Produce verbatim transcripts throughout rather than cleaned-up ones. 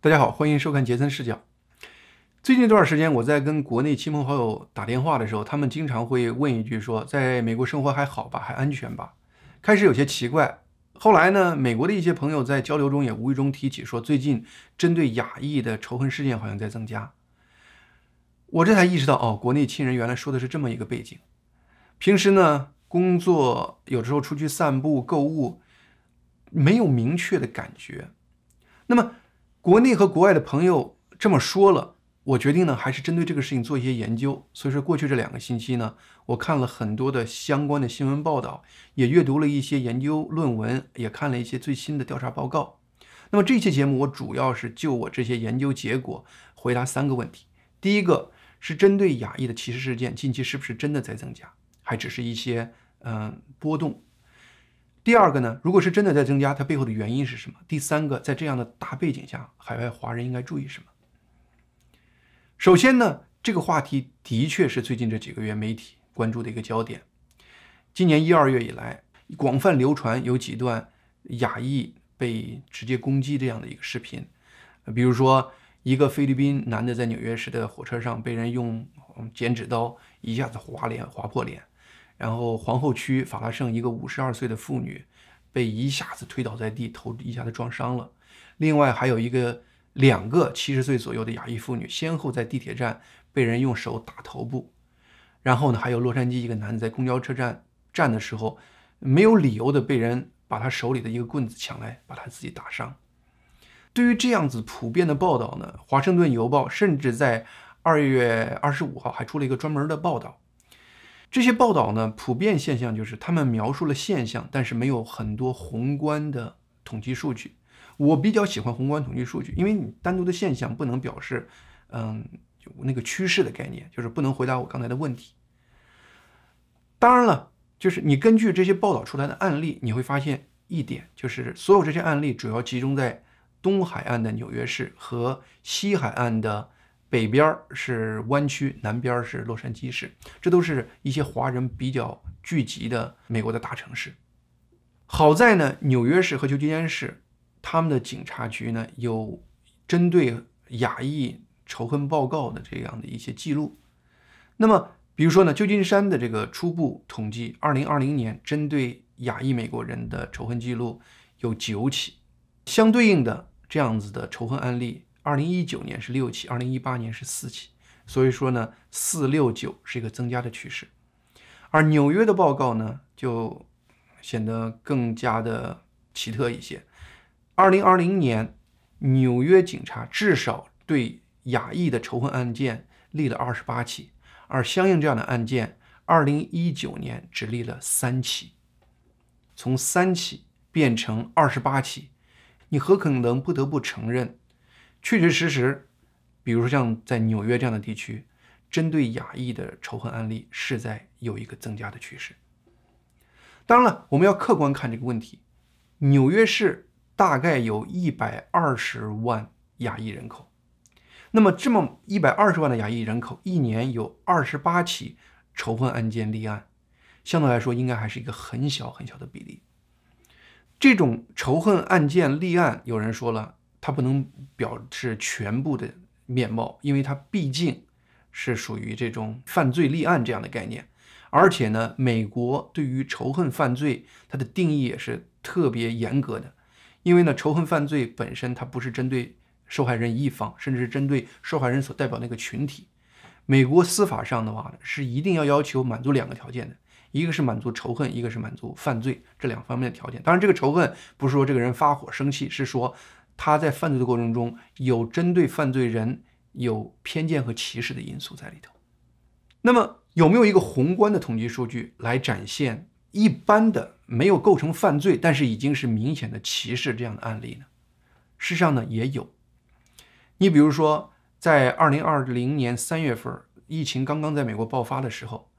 大家好，欢迎收看杰森视角。最近这段时间，我在跟国内亲朋好友打电话的时候，他们经常会问一句说，在美国生活还好吧，还安全吧？开始有些奇怪，后来呢，美国的一些朋友在交流中也无意中提起说，最近针对亚裔的仇恨事件好像在增加。我这才意识到，哦，国内亲人原来说的是这么一个背景。平时呢，工作有的时候出去散步、购物，没有明确的感觉。那么，国内和国外的朋友这么说了，我决定呢，还是针对这个事情做一些研究。所以说，过去这两个星期呢，我看了很多的相关的新闻报道，也阅读了一些研究论文，也看了一些最新的调查报告。那么这期节目，我主要是就我这些研究结果回答三个问题。第一个是针对亚裔的歧视事件，近期是不是真的在增加，还只是一些嗯、呃、波动？第二个呢，如果是真的在增加，它背后的原因是什么？第三个，在这样的大背景下，海外华人应该注意什么？首先呢，这个话题的确是最近这几个月媒体关注的一个焦点。今年一二月以来，广泛流传有几段亚裔被直接攻击这样的一个视频，比如说一个菲律宾男的在纽约市的火车上被人用剪纸刀一下子划脸划破脸。然后皇后区法拉盛一个五十二岁的妇女被一下子推倒在地，头一下子撞伤了。另外还有一个两个七十岁左右的亚裔妇女先后在地铁站被人用手打头部。然后呢，还有洛杉矶一个男子在公交车站站的时候，没有理由的被人把他手里的一个棍子抢来，把他自己打伤。对于这样子普遍的报道呢，华盛顿邮报甚至在二月二十五号还出了一个专门的报道。这些报道呢，普遍现象就是他们描述了现象，但是没有很多宏观的统计数据。我比较喜欢宏观统计数据，因为你单独的现象不能表示，嗯，那个趋势的概念，就是不能回答我刚才的问题。当然了，就是你根据这些报道出来的案例，你会发现一点，就是所有这些案例主要集中在东海岸的纽约市和西海岸的北边是湾区，南边是洛杉矶市，这都是一些华人比较聚集的美国的大城市。好在呢，纽约市和旧金山市他们的警察局呢有针对亚裔仇恨报告的这样的一些记录。那么比如说呢，旧金山的这个初步统计，二零二零年针对亚裔美国人的仇恨记录有九起，相对应的这样子的仇恨案例二零一九年是六起，二零一八年是四起，所以说呢四六九是一个增加的趋势。而纽约的报告呢就显得更加的奇特一些。二零二零年纽约警察至少对亚裔的仇恨案件立了二十八起，而相应这样的案件二零一九年只立了三起。从三起变成二十八起，你何可能不得不承认确确实实，比如说像在纽约这样的地区，针对亚裔的仇恨案例是在有一个增加的趋势。当然了，我们要客观看这个问题。纽约市大概有一百二十万亚裔人口，那么这么一百二十万的亚裔人口，一年有二十八起仇恨案件立案，相对来说应该还是一个很小很小的比例。这种仇恨案件立案，有人说了，它不能表示全部的面貌，因为它毕竟是属于这种犯罪立案这样的概念。而且呢，美国对于仇恨犯罪它的定义也是特别严格的，因为呢，仇恨犯罪本身它不是针对受害人一方，甚至是针对受害人所代表那个群体。美国司法上的话是一定要要求满足两个条件的，一个是满足仇恨，一个是满足犯罪这两方面的条件。当然这个仇恨不是说这个人发火生气，是说他在犯罪的过程中有针对犯罪人有偏见和歧视的因素在里头。那么有没有一个宏观的统计数据来展现一般的没有构成犯罪但是已经是明显的歧视这样的案例呢？事实上呢也有。你比如说在二零二零年三月份疫情刚刚在美国爆发的时候，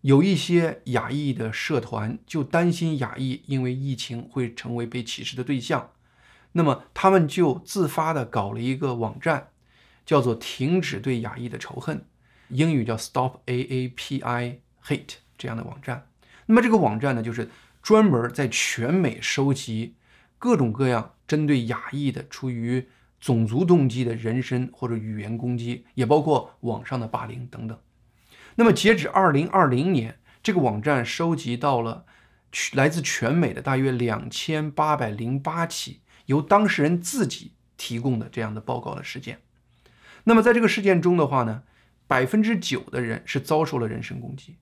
有一些亚裔的社团就担心亚裔因为疫情会成为被歧视的对象，那么他们就自发的搞了一个网站，叫做停止对亚裔的仇恨，英语叫 Stop A A P I Hate 这样的网站。那么这个网站呢，就是专门在全美收集各种各样针对亚裔的出于种族动机的人身或者语言攻击，也包括网上的霸凌等等。那么截止二零二零年，这个网站收集到了来自全美的大约 两千八百零八 起由当事人自己提供的这样的报告的事件。那么在这个事件中的话呢， 百分之九 的人是遭受了人身攻击，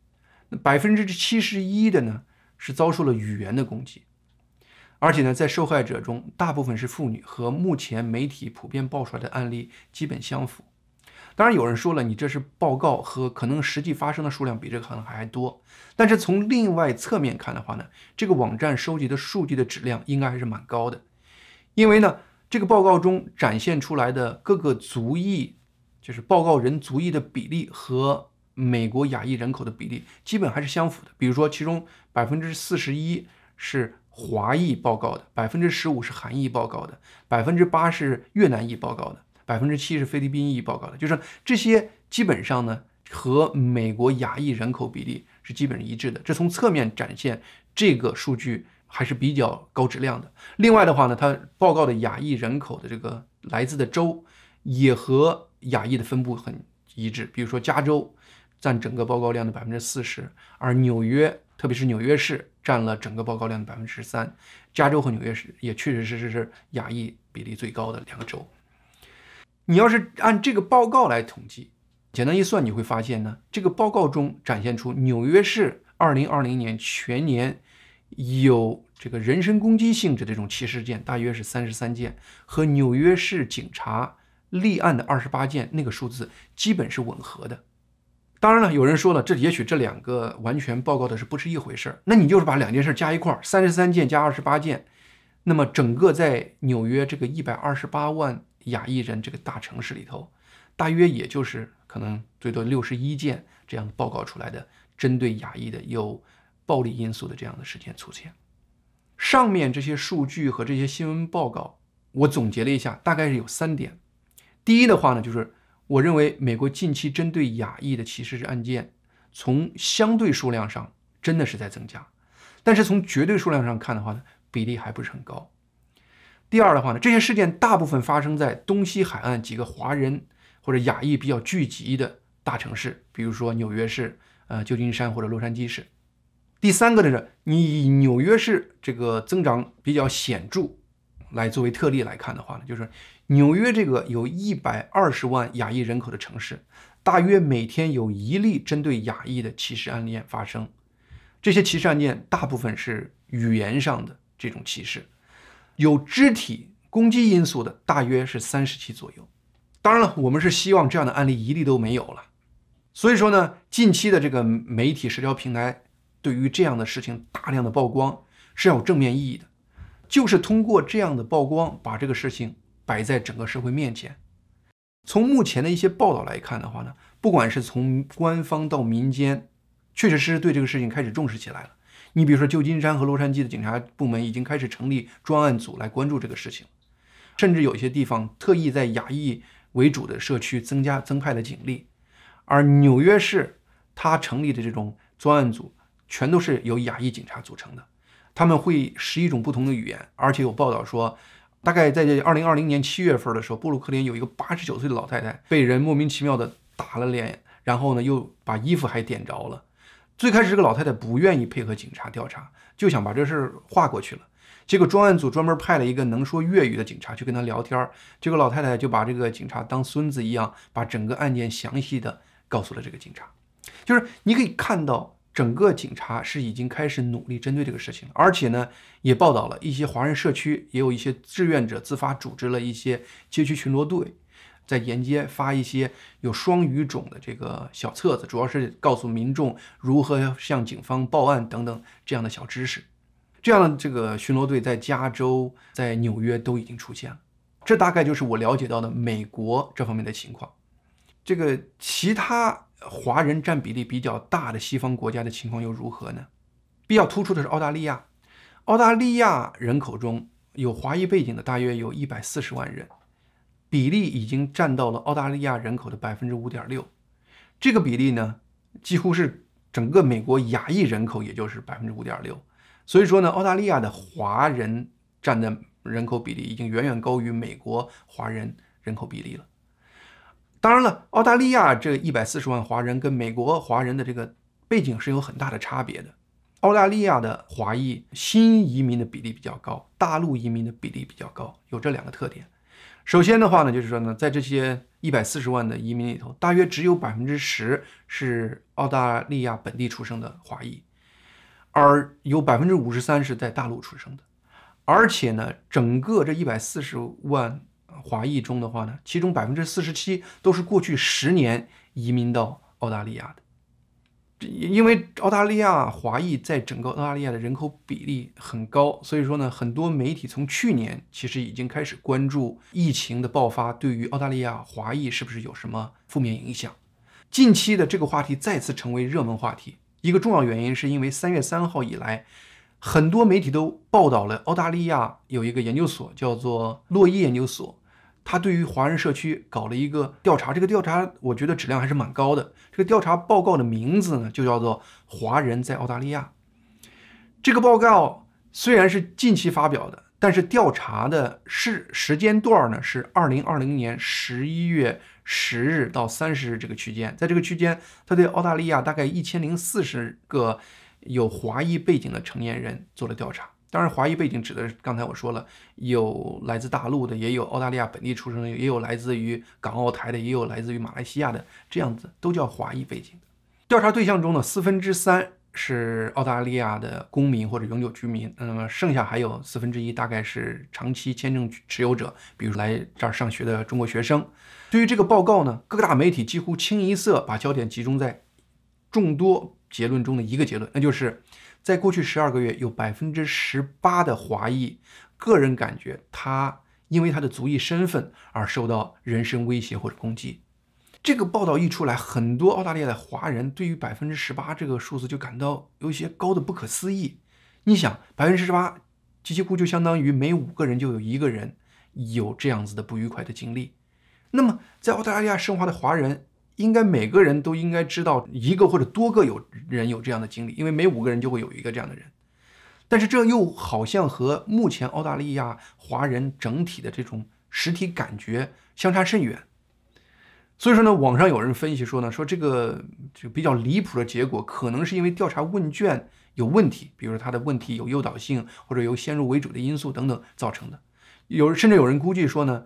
那 百分之七十一 的呢是遭受了语言的攻击。 而且呢，在受害者中，大部分是妇女，和目前媒体普遍爆出来的案例基本相符。当然，有人说了，你这是报告和可能实际发生的数量比这个可能还多。但是从另外侧面看的话呢，这个网站收集的数据的质量应该还是蛮高的，因为呢，这个报告中展现出来的各个族裔，就是报告人族裔的比例和美国亚裔人口的比例基本还是相符的。比如说，其中 百分之四十一 是 华裔报告的， 百分之十五 是韩裔报告的， 百分之八 是越南裔报告的， 百分之七 是菲律宾裔报告的，就是这些基本上呢和美国亚裔人口比例是基本一致的，这从侧面展现这个数据还是比较高质量的。另外的话呢，它报告的亚裔人口的这个来自的州也和亚裔的分布很一致，比如说加州占整个报告量的 百分之四十， 而纽约， 特别是纽约市占了整个报告量的 百分之十三， 加州和纽约市也确实是是是亚裔比例最高的两个州。你要是按这个报告来统计，简单一算，你会发现呢，这个报告中展现出纽约市二零二零年全年有这个人身攻击性质的这种歧视件，大约是三十三件，和纽约市警察立案的二十八件那个数字基本是吻合的。 当然了，有人说了，这也许这两个完全报告的是不是一回事儿？那你就是把两件事加一块儿， 三十三件加二十八件，那么整个在纽约这个一百二十八万亚裔人这个大城市里头，大约也就是可能最多六十一件这样的报告出来的针对亚裔的有暴力因素的这样的事件出现。上面这些数据和这些新闻报告，我总结了一下，大概是有三点。第一的话呢，就是 我认为美国近期针对亚裔的歧视案件，从相对数量上真的是在增加，但是从绝对数量上看的话呢，比例还不是很高。第二的话呢，这些事件大部分发生在东西海岸几个华人或者亚裔比较聚集的大城市，比如说纽约市、呃旧金山或者洛杉矶市。第三个呢是，你以纽约市这个增长比较显著 来作为特例来看的话呢，就是纽约这个有一百二十万亚裔人口的城市，大约每天有一例针对亚裔的歧视案件发生。这些歧视案件大部分是语言上的这种歧视，有肢体攻击因素的大约是三十起左右。当然了，我们是希望这样的案例一例都没有了。所以说呢，近期的这个媒体社交平台对于这样的事情大量的曝光是要有正面意义的。 就是通过这样的曝光，把这个事情摆在整个社会面前。从目前的一些报道来看的话呢，不管是从官方到民间，确实是对这个事情开始重视起来了。你比如说，旧金山和洛杉矶的警察部门已经开始成立专案组来关注这个事情，甚至有些地方特意在亚裔为主的社区增加增派了警力。而纽约市它成立的这种专案组，全都是由亚裔警察组成的。 他们会十一种不同的语言，而且有报道说，大概在二零二零年七月份的时候，布鲁克林有一个八十九岁的老太太被人莫名其妙的打了脸，然后呢又把衣服还点着了。最开始这个老太太不愿意配合警察调查，就想把这事划过去了。结果专案组专门派了一个能说粤语的警察去跟她聊天，这个老太太就把这个警察当孙子一样，把整个案件详细的告诉了这个警察。就是你可以看到， 整个警察是已经开始努力针对这个事情，而且呢，也报道了一些华人社区，也有一些志愿者自发组织了一些街区巡逻队，在沿街发一些有双语种的这个小册子，主要是告诉民众如何向警方报案等等这样的小知识。这样的这个巡逻队在加州、在纽约都已经出现了。这大概就是我了解到的美国这方面的情况。这个其他 华人占比例比较大的西方国家的情况又如何呢？比较突出的是澳大利亚，澳大利亚人口中有华裔背景的大约有一百四十万人，比例已经占到了澳大利亚人口的 百分之五点六， 这个比例呢，几乎是整个美国亚裔人口也就是 百分之五点六， 所以说呢，澳大利亚的华人占的人口比例已经远远高于美国华人人口比例了。当然了，澳大利亚这一百四十万华人跟美国华人的这个背景是有很大的差别的。澳大利亚的华裔新移民的比例比较高，大陆移民的比例比较高，有这两个特点。首先的话呢，就是说呢，在这些一百四十万的移民里头，大约只有 百分之十 是澳大利亚本地出生的华裔，而有 百分之五十三 是在大陆出生的。 而且呢，整个这一百四十万华裔中的话呢，其中 百分之四十七 都是过去十年移民到澳大利亚的。因为澳大利亚华裔在整个澳大利亚的人口比例很高，所以说呢，很多媒体从去年其实已经开始关注疫情的爆发对于澳大利亚华裔是不是有什么负面影响。近期的这个话题再次成为热门话题，一个重要原因是因为三月三号以来， 很多媒体都报道了，澳大利亚有一个研究所叫做洛伊研究所，它对于华人社区搞了一个调查。这个调查我觉得质量还是蛮高的。这个调查报告的名字呢，就叫做“华人在澳大利亚”。这个报告虽然是近期发表的，但是调查的是时间段呢是二零二零年十一月十日到三十日这个区间。在这个区间，它对澳大利亚大概 一千零四十 个 有华裔背景的成年人做了调查，当然华裔背景指的是刚才我说了，有来自大陆的，也有澳大利亚本地出生的，也有来自于港澳台的，也有来自于马来西亚的，这样子都叫华裔背景的。调查对象中呢，四分之三是澳大利亚的公民或者永久居民，那、嗯、么剩下还有四分之一大概是长期签证持有者，比如来这儿上学的中国学生。对于这个报告呢，各大媒体几乎清一色把焦点集中在众多 结论中的一个结论，那就是在过去十二个月，有 百分之十八 的华裔个人感觉他因为他的族裔身份而受到人身威胁或者攻击。这个报道一出来，很多澳大利亚的华人对于 百分之十八 这个数字就感到有一些高的不可思议。你想， 百分之十八 几乎就相当于每五个人就有一个人有这样子的不愉快的经历。那么，在澳大利亚生活的华人， 应该每个人都应该知道一个或者多个有人有这样的经历，因为每五个人就会有一个这样的人。但是这又好像和目前澳大利亚华人整体的这种实体感觉相差甚远。所以说呢，网上有人分析说呢，说这个就比较离谱的结果，可能是因为调查问卷有问题，比如说它的问题有诱导性，或者由先入为主的因素等等造成的。有甚至有人估计说呢，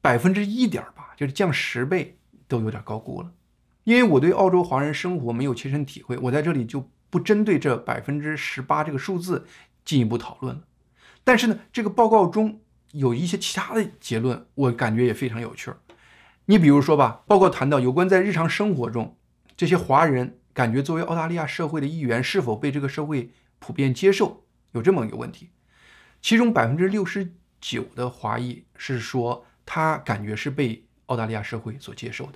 百分之一点八 就是降十倍 都有点高估了，因为我对澳洲华人生活没有切身体会，我在这里就不针对这 百分之十八 这个数字进一步讨论了。但是呢，这个报告中有一些其他的结论，我感觉也非常有趣儿。你比如说吧，报告谈到有关在日常生活中，这些华人感觉作为澳大利亚社会的一员是否被这个社会普遍接受，有这么一个问题。其中 百分之六十九 的华裔是说他感觉是被 澳大利亚社会所接受的。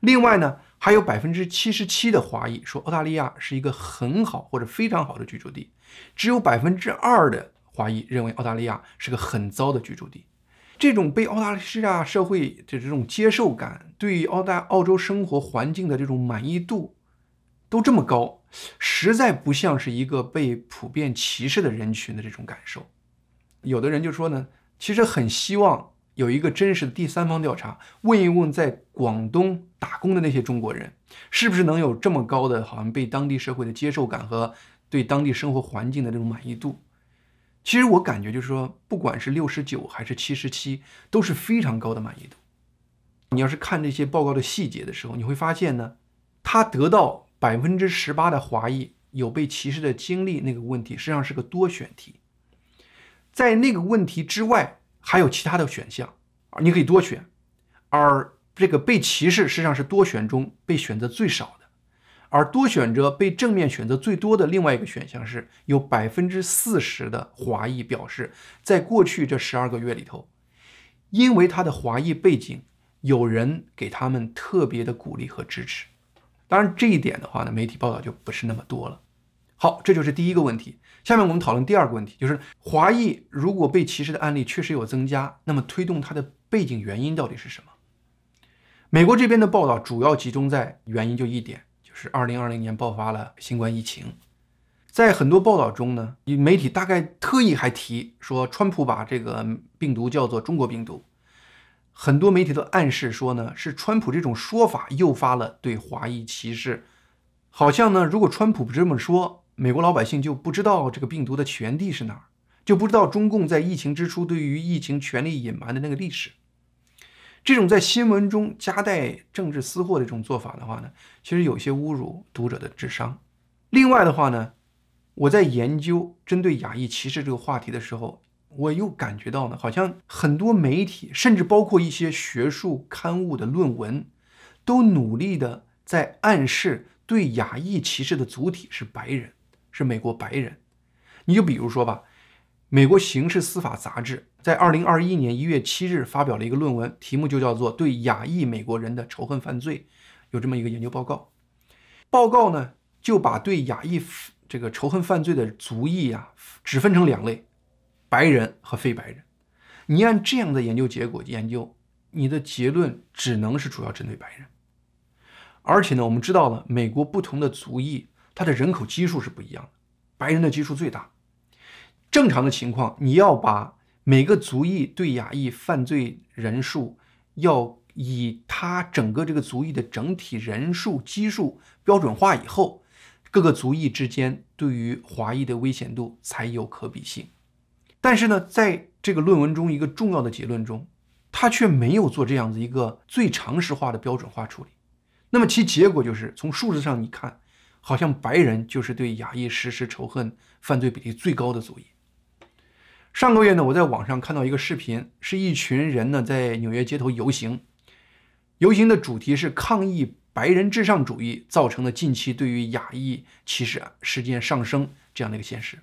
另外呢，还有 百分之七十七 的华裔说澳大利亚是一个很好或者非常好的居住地，只有 百分之二 的华裔认为澳大利亚是个很糟的居住地。这种被澳大利亚社会的这种接受感，对澳大澳洲生活环境的这种满意度都这么高，实在不像是一个被普遍歧视的人群的这种感受。有的人就说呢，其实很希望 有一个真实的第三方调查，问一问在广东打工的那些中国人，是不是能有这么高的，好像被当地社会的接受感和对当地生活环境的这种满意度。其实我感觉就是说，不管是六十九还是七十七，都是非常高的满意度。你要是看这些报告的细节的时候，你会发现呢，他得到 百分之十八 的华裔有被歧视的经历那个问题，实际上是个多选题，在那个问题之外 还有其他的选项，你可以多选，而这个被歧视实际上是多选中被选择最少的，而多选者被正面选择最多的另外一个选项是有 百分之四十 的华裔表示，在过去这十二个月里头，因为他的华裔背景，有人给他们特别的鼓励和支持。当然，这一点的话呢，媒体报道就不是那么多了。 好，这就是第一个问题。下面我们讨论第二个问题，就是华裔如果被歧视的案例确实有增加，那么推动它的背景原因到底是什么？美国这边的报道主要集中在原因就一点，就是二零二零年爆发了新冠疫情。在很多报道中呢，媒体大概特意还提说，川普把这个病毒叫做中国病毒。很多媒体都暗示说呢，是川普这种说法诱发了对华裔歧视。好像呢，如果川普不这么说，美国老百姓就不知道这个病毒的起源地是哪儿，就不知道中共在疫情之初对于疫情全力隐瞒的那个历史。这种在新闻中夹带政治私货的这种做法的话呢，其实有些侮辱读者的智商。另外的话呢，我在研究针对亚裔歧视这个话题的时候，我又感觉到呢，好像很多媒体，甚至包括一些学术刊物的论文，都努力的在暗示对亚裔歧视的主体是白人，是美国白人。你就比如说吧，美国刑事司法杂志在二零二一年一月七日发表了一个论文，题目就叫做《对亚裔美国人的仇恨犯罪》，有这么一个研究报告。报告呢，就把对亚裔这个仇恨犯罪的族裔啊，只分成两类，白人和非白人。你按这样的研究结果研究，你的结论只能是主要针对白人。而且呢，我们知道了美国不同的族裔，它的人口基数是不一样的，白人的基数最大。正常的情况，你要把每个族裔对亚裔犯罪人数要以他整个这个族裔的整体人数基数标准化以后，各个族裔之间对于华裔的危险度才有可比性。但是呢，在这个论文中一个重要的结论中，他却没有做这样子一个最常识化的标准化处理。那么其结果就是，从数字上你看，好像白人就是对亚裔实施仇恨犯罪比例最高的族裔。上个月呢，我在网上看到一个视频，是一群人呢在纽约街头游行，游行的主题是抗议白人至上主义造成的近期对于亚裔歧视事件上升这样的一个现实。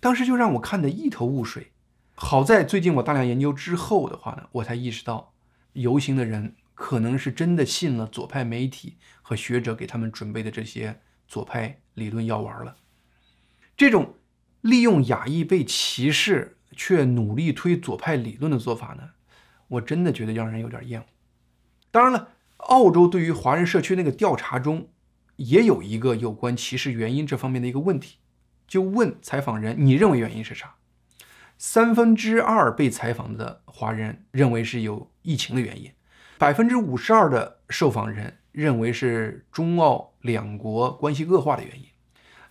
当时就让我看得一头雾水。好在最近我大量研究之后的话呢，我才意识到游行的人可能是真的信了左派媒体和学者给他们准备的这些左派理论药丸了。这种利用亚裔被歧视却努力推左派理论的做法呢，我真的觉得让人有点厌恶。当然了，澳洲对于华人社区那个调查中也有一个有关歧视原因这方面的一个问题，就问采访人，你认为原因是啥？三分之二被采访的华人认为是有疫情的原因，百分之五十二的受访人认为是中澳两国关系恶化的原因。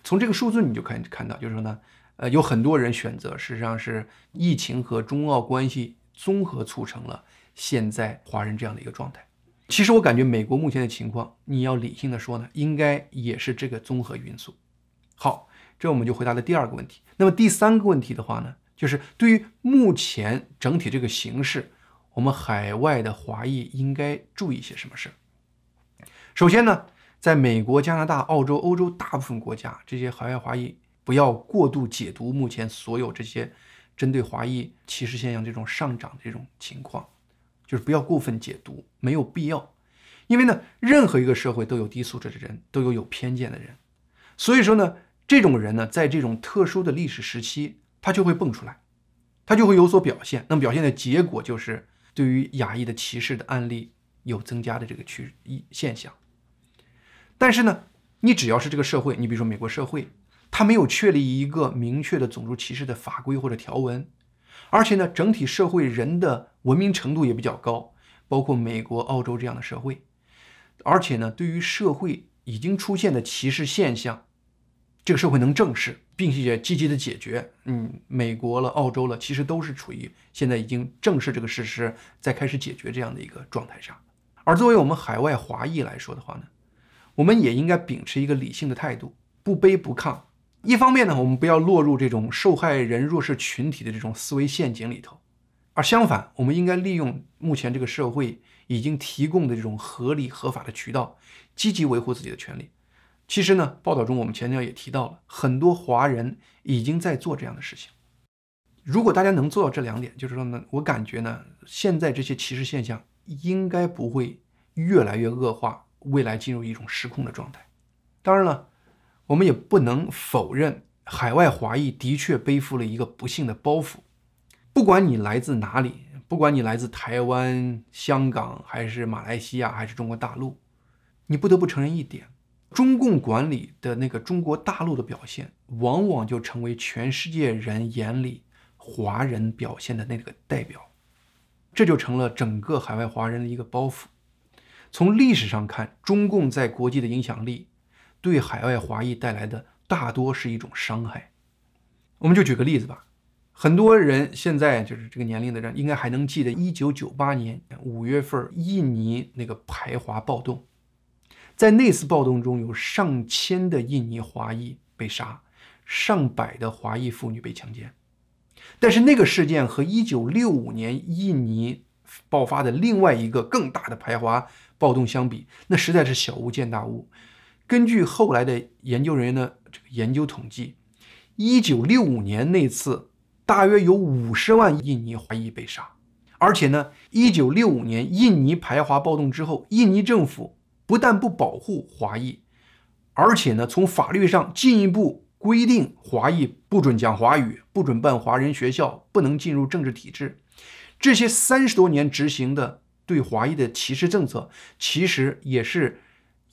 从这个数字你就可以看到，就是说呢，呃，有很多人选择实际上是疫情和中澳关系综合促成了现在华人这样的一个状态。其实我感觉美国目前的情况，你要理性的说呢，应该也是这个综合因素。好，这我们就回答了第二个问题。那么第三个问题的话呢，就是对于目前整体这个形势，我们海外的华裔应该注意些什么事？首先呢，在美国、加拿大、澳洲、欧洲大部分国家，这些海外华裔不要过度解读目前所有这些针对华裔歧视现象这种上涨的这种情况。就是不要过分解读，没有必要。因为呢，任何一个社会都有低素质的人，都有有偏见的人。所以说呢，这种人呢，在这种特殊的历史时期，他就会蹦出来，他就会有所表现。那么表现的结果就是，对于亚裔的歧视的案例有增加的这个趋现象。但是呢，你只要是这个社会，你比如说美国社会，他没有确立一个明确的种族歧视的法规或者条文。而且呢，整体社会人的文明程度也比较高，包括美国、澳洲这样的社会。而且呢，对于社会已经出现的歧视现象，这个社会能正视，并且积极的解决。嗯，美国了、澳洲了，其实都是处于现在已经正视这个事实，再开始解决这样的一个状态上。而作为我们海外华裔来说的话呢，我们也应该秉持一个理性的态度，不卑不亢。一方面呢，我们不要落入这种受害人弱势群体的这种思维陷阱里头，而相反，我们应该利用目前这个社会已经提供的这种合理合法的渠道，积极维护自己的权利。其实呢，报道中我们前面也提到了，很多华人已经在做这样的事情。如果大家能做到这两点，就是说呢，我感觉呢，现在这些歧视现象应该不会越来越恶化，未来进入一种失控的状态。当然了，我们也不能否认，海外华裔的确背负了一个不幸的包袱。不管你来自哪里，不管你来自台湾、香港，还是马来西亚，还是中国大陆，你不得不承认一点，中共管理的那个中国大陆的表现，往往就成为全世界人眼里华人表现的那个代表，这就成了整个海外华人的一个包袱。从历史上看，中共在国际的影响力对海外华裔带来的大多是一种伤害。我们就举个例子吧，很多人现在就是这个年龄的人，应该还能记得一九九八年五月份印尼那个排华暴动。 在那次暴动中，有上千的印尼华裔被杀，上百的华裔妇女被强奸。但是那个事件和一九六五年印尼爆发的另外一个更大的排华暴动相比，那实在是小巫见大巫。根据后来的研究人员的这个研究统计， 一九六五年那次大约有五十万印尼华裔被杀，而且呢， 一九六五年印尼排华暴动之后，印尼政府 不但不保护华裔，而且呢，从法律上进一步规定华裔不准讲华语、不准办华人学校、不能进入政治体制。这些三十多年执行的对华裔的歧视政策，其实也是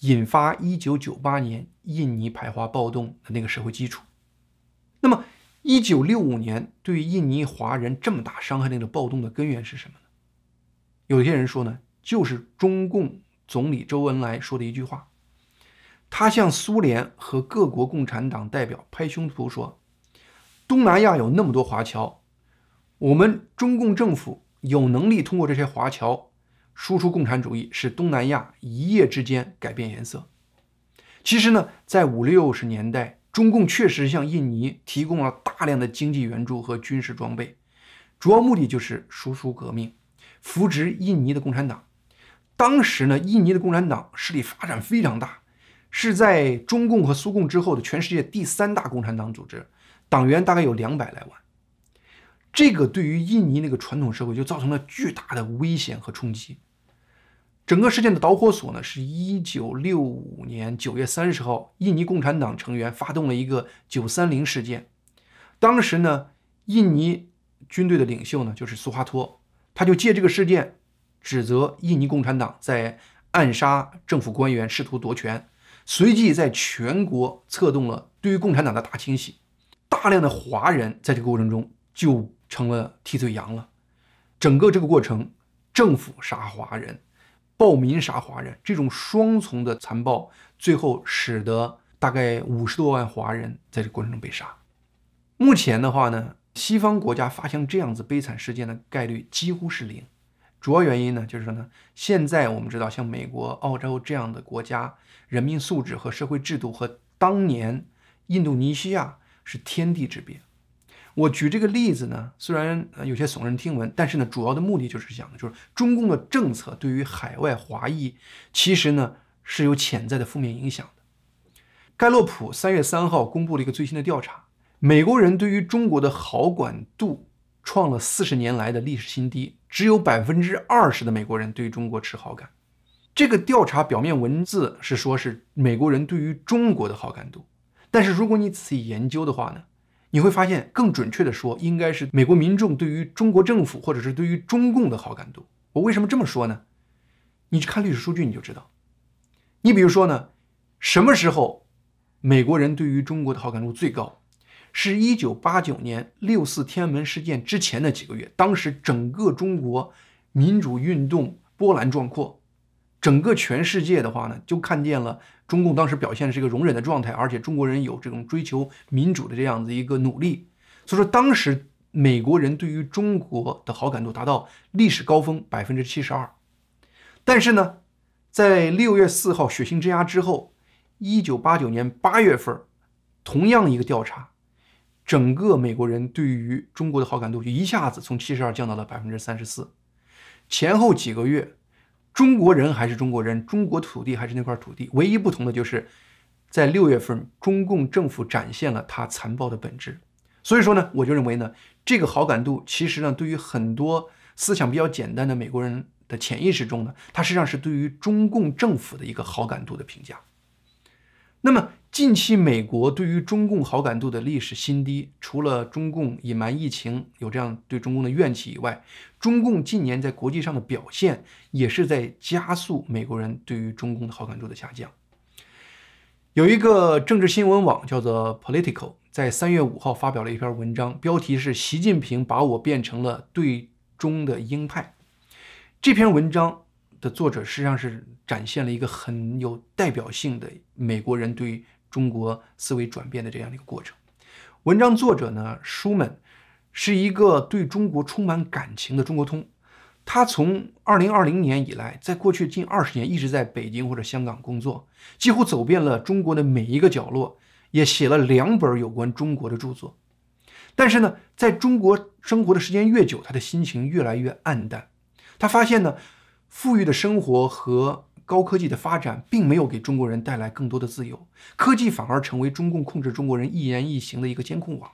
引发一九九八年印尼排华暴动的那个社会基础。那么， 一九六五年对印尼华人这么大伤害力的暴动的根源是什么呢？有些人说呢，就是中共 总理周恩来说的一句话，他向苏联和各国共产党代表拍胸脯说：“东南亚有那么多华侨，我们中共政府有能力通过这些华侨输出共产主义，使东南亚一夜之间改变颜色。”其实呢，在五六十年代，中共确实向印尼提供了大量的经济援助和军事装备，主要目的就是输出革命，扶植印尼的共产党。 当时呢，印尼的共产党势力发展非常大，是在中共和苏共之后的全世界第三大共产党组织，党员大概有两百来万。这个对于印尼那个传统社会就造成了巨大的危险和冲击。整个事件的导火索呢，是一九六五年九月三十号，印尼共产党成员发动了一个九三零事件。当时呢，印尼军队的领袖呢就是苏哈托，他就借这个事件 指责印尼共产党在暗杀政府官员，试图夺权，随即在全国策动了对于共产党的大清洗。大量的华人在这个过程中就成了替罪羊了。整个这个过程，政府杀华人，暴民杀华人，这种双重的残暴，最后使得大概五十多万华人在这个过程中被杀。目前的话呢，西方国家发生这样子悲惨事件的概率几乎是零。 主要原因呢，就是说呢，现在我们知道，像美国、澳洲这样的国家，人民素质和社会制度和当年印度尼西亚是天地之别。我举这个例子呢，虽然有些耸人听闻，但是呢，主要的目的就是讲的，就是中共的政策对于海外华裔，其实呢是有潜在的负面影响的。盖洛普三月三号公布了一个最新的调查，美国人对于中国的好感度 创了四十年来的历史新低，只有百分之二十的美国人对中国持好感。这个调查表面文字是说是美国人对于中国的好感度，但是如果你仔细研究的话呢，你会发现更准确的说，应该是美国民众对于中国政府或者是对于中共的好感度。我为什么这么说呢？你去看历史数据你就知道。你比如说呢，什么时候美国人对于中国的好感度最高？ 是一九八九年六四天安门事件之前的几个月，当时整个中国民主运动波澜壮阔，整个全世界的话呢，就看见了中共当时表现是一个容忍的状态，而且中国人有这种追求民主的这样子一个努力，所以说当时美国人对于中国的好感度达到历史高峰 百分之七十二。但是呢，在六月四号血腥镇压之后， 一九八九年八月份，同样一个调查， 整个美国人对于中国的好感度就一下子从七十二降到了 百分之三十四， 前后几个月，中国人还是中国人，中国土地还是那块土地，唯一不同的就是在六月份，中共政府展现了它残暴的本质。所以说呢，我就认为呢，这个好感度其实呢，对于很多思想比较简单的美国人的潜意识中呢，它实际上是对于中共政府的一个好感度的评价。那么 近期美国对于中共好感度的历史新低，除了中共隐瞒疫情有这样对中共的怨气以外，中共近年在国际上的表现也是在加速美国人对于中共的好感度的下降。有一个政治新闻网叫做 Political， 在三月五号发表了一篇文章，标题是习近平把我变成了对中的鹰派。这篇文章的作者实际上是展现了一个很有代表性的美国人对中国思维转变的这样的一个过程。文章作者呢，舒曼是一个对中国充满感情的中国通，他从二零二零年以来，在过去近二十年一直在北京或者香港工作，几乎走遍了中国的每一个角落，也写了两本有关中国的著作。但是呢，在中国生活的时间越久，他的心情越来越暗淡。他发现呢，富裕的生活和高科技的发展并没有给中国人带来更多的自由，科技反而成为中共控制中国人一言一行的一个监控网。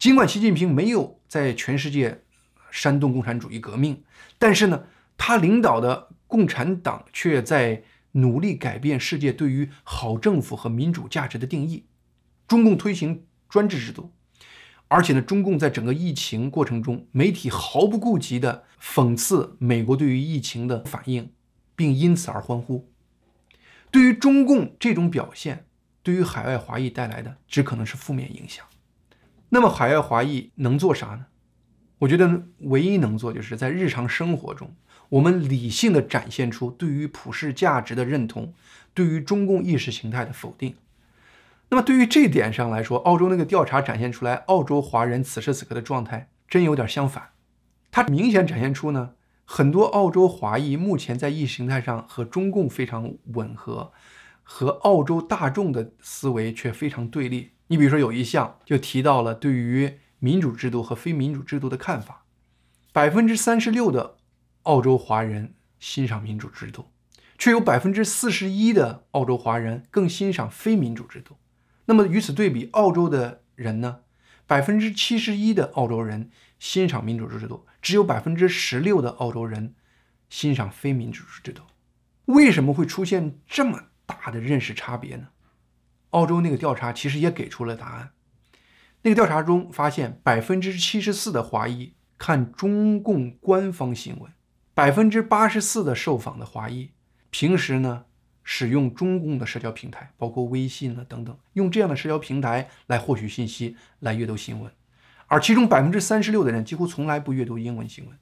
尽管习近平没有在全世界煽动共产主义革命，但是呢，他领导的共产党却在努力改变世界对于好政府和民主价值的定义。中共推行专制制度，而且呢，中共在整个疫情过程中，媒体毫不顾及地讽刺美国对于疫情的反应，并因此而欢呼。对于中共这种表现，对于海外华裔带来的只可能是负面影响。那么海外华裔能做啥呢？我觉得唯一能做就是在日常生活中，我们理性地展现出对于普世价值的认同，对于中共意识形态的否定。那么对于这点上来说，澳洲那个调查展现出来，澳洲华人此时此刻的状态真有点相反。它明显展现出呢，很多澳洲华裔目前在意识形态上和中共非常吻合，和澳洲大众的思维却非常对立。你比如说有一项就提到了对于民主制度和非民主制度的看法， 百分之三十六 的澳洲华人欣赏民主制度，却有 百分之四十一 的澳洲华人更欣赏非民主制度。那么与此对比，澳洲的人呢， 百分之七十一 的澳洲人欣赏民主制度，只有 百分之十六 的澳洲人欣赏非民主制度。为什么会出现这么大的认识差别呢？澳洲那个调查其实也给出了答案。那个调查中发现， 百分之七十四 的华裔看中共官方新闻， 百分之八十四 的受访的华裔平时呢使用中共的社交平台，包括微信了等等，用这样的社交平台来获取信息，来阅读新闻。而其中 百分之三十六 的人几乎从来不阅读英文新闻。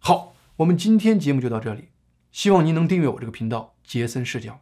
好，我们今天节目就到这里，希望您能订阅我这个频道，杰森视角。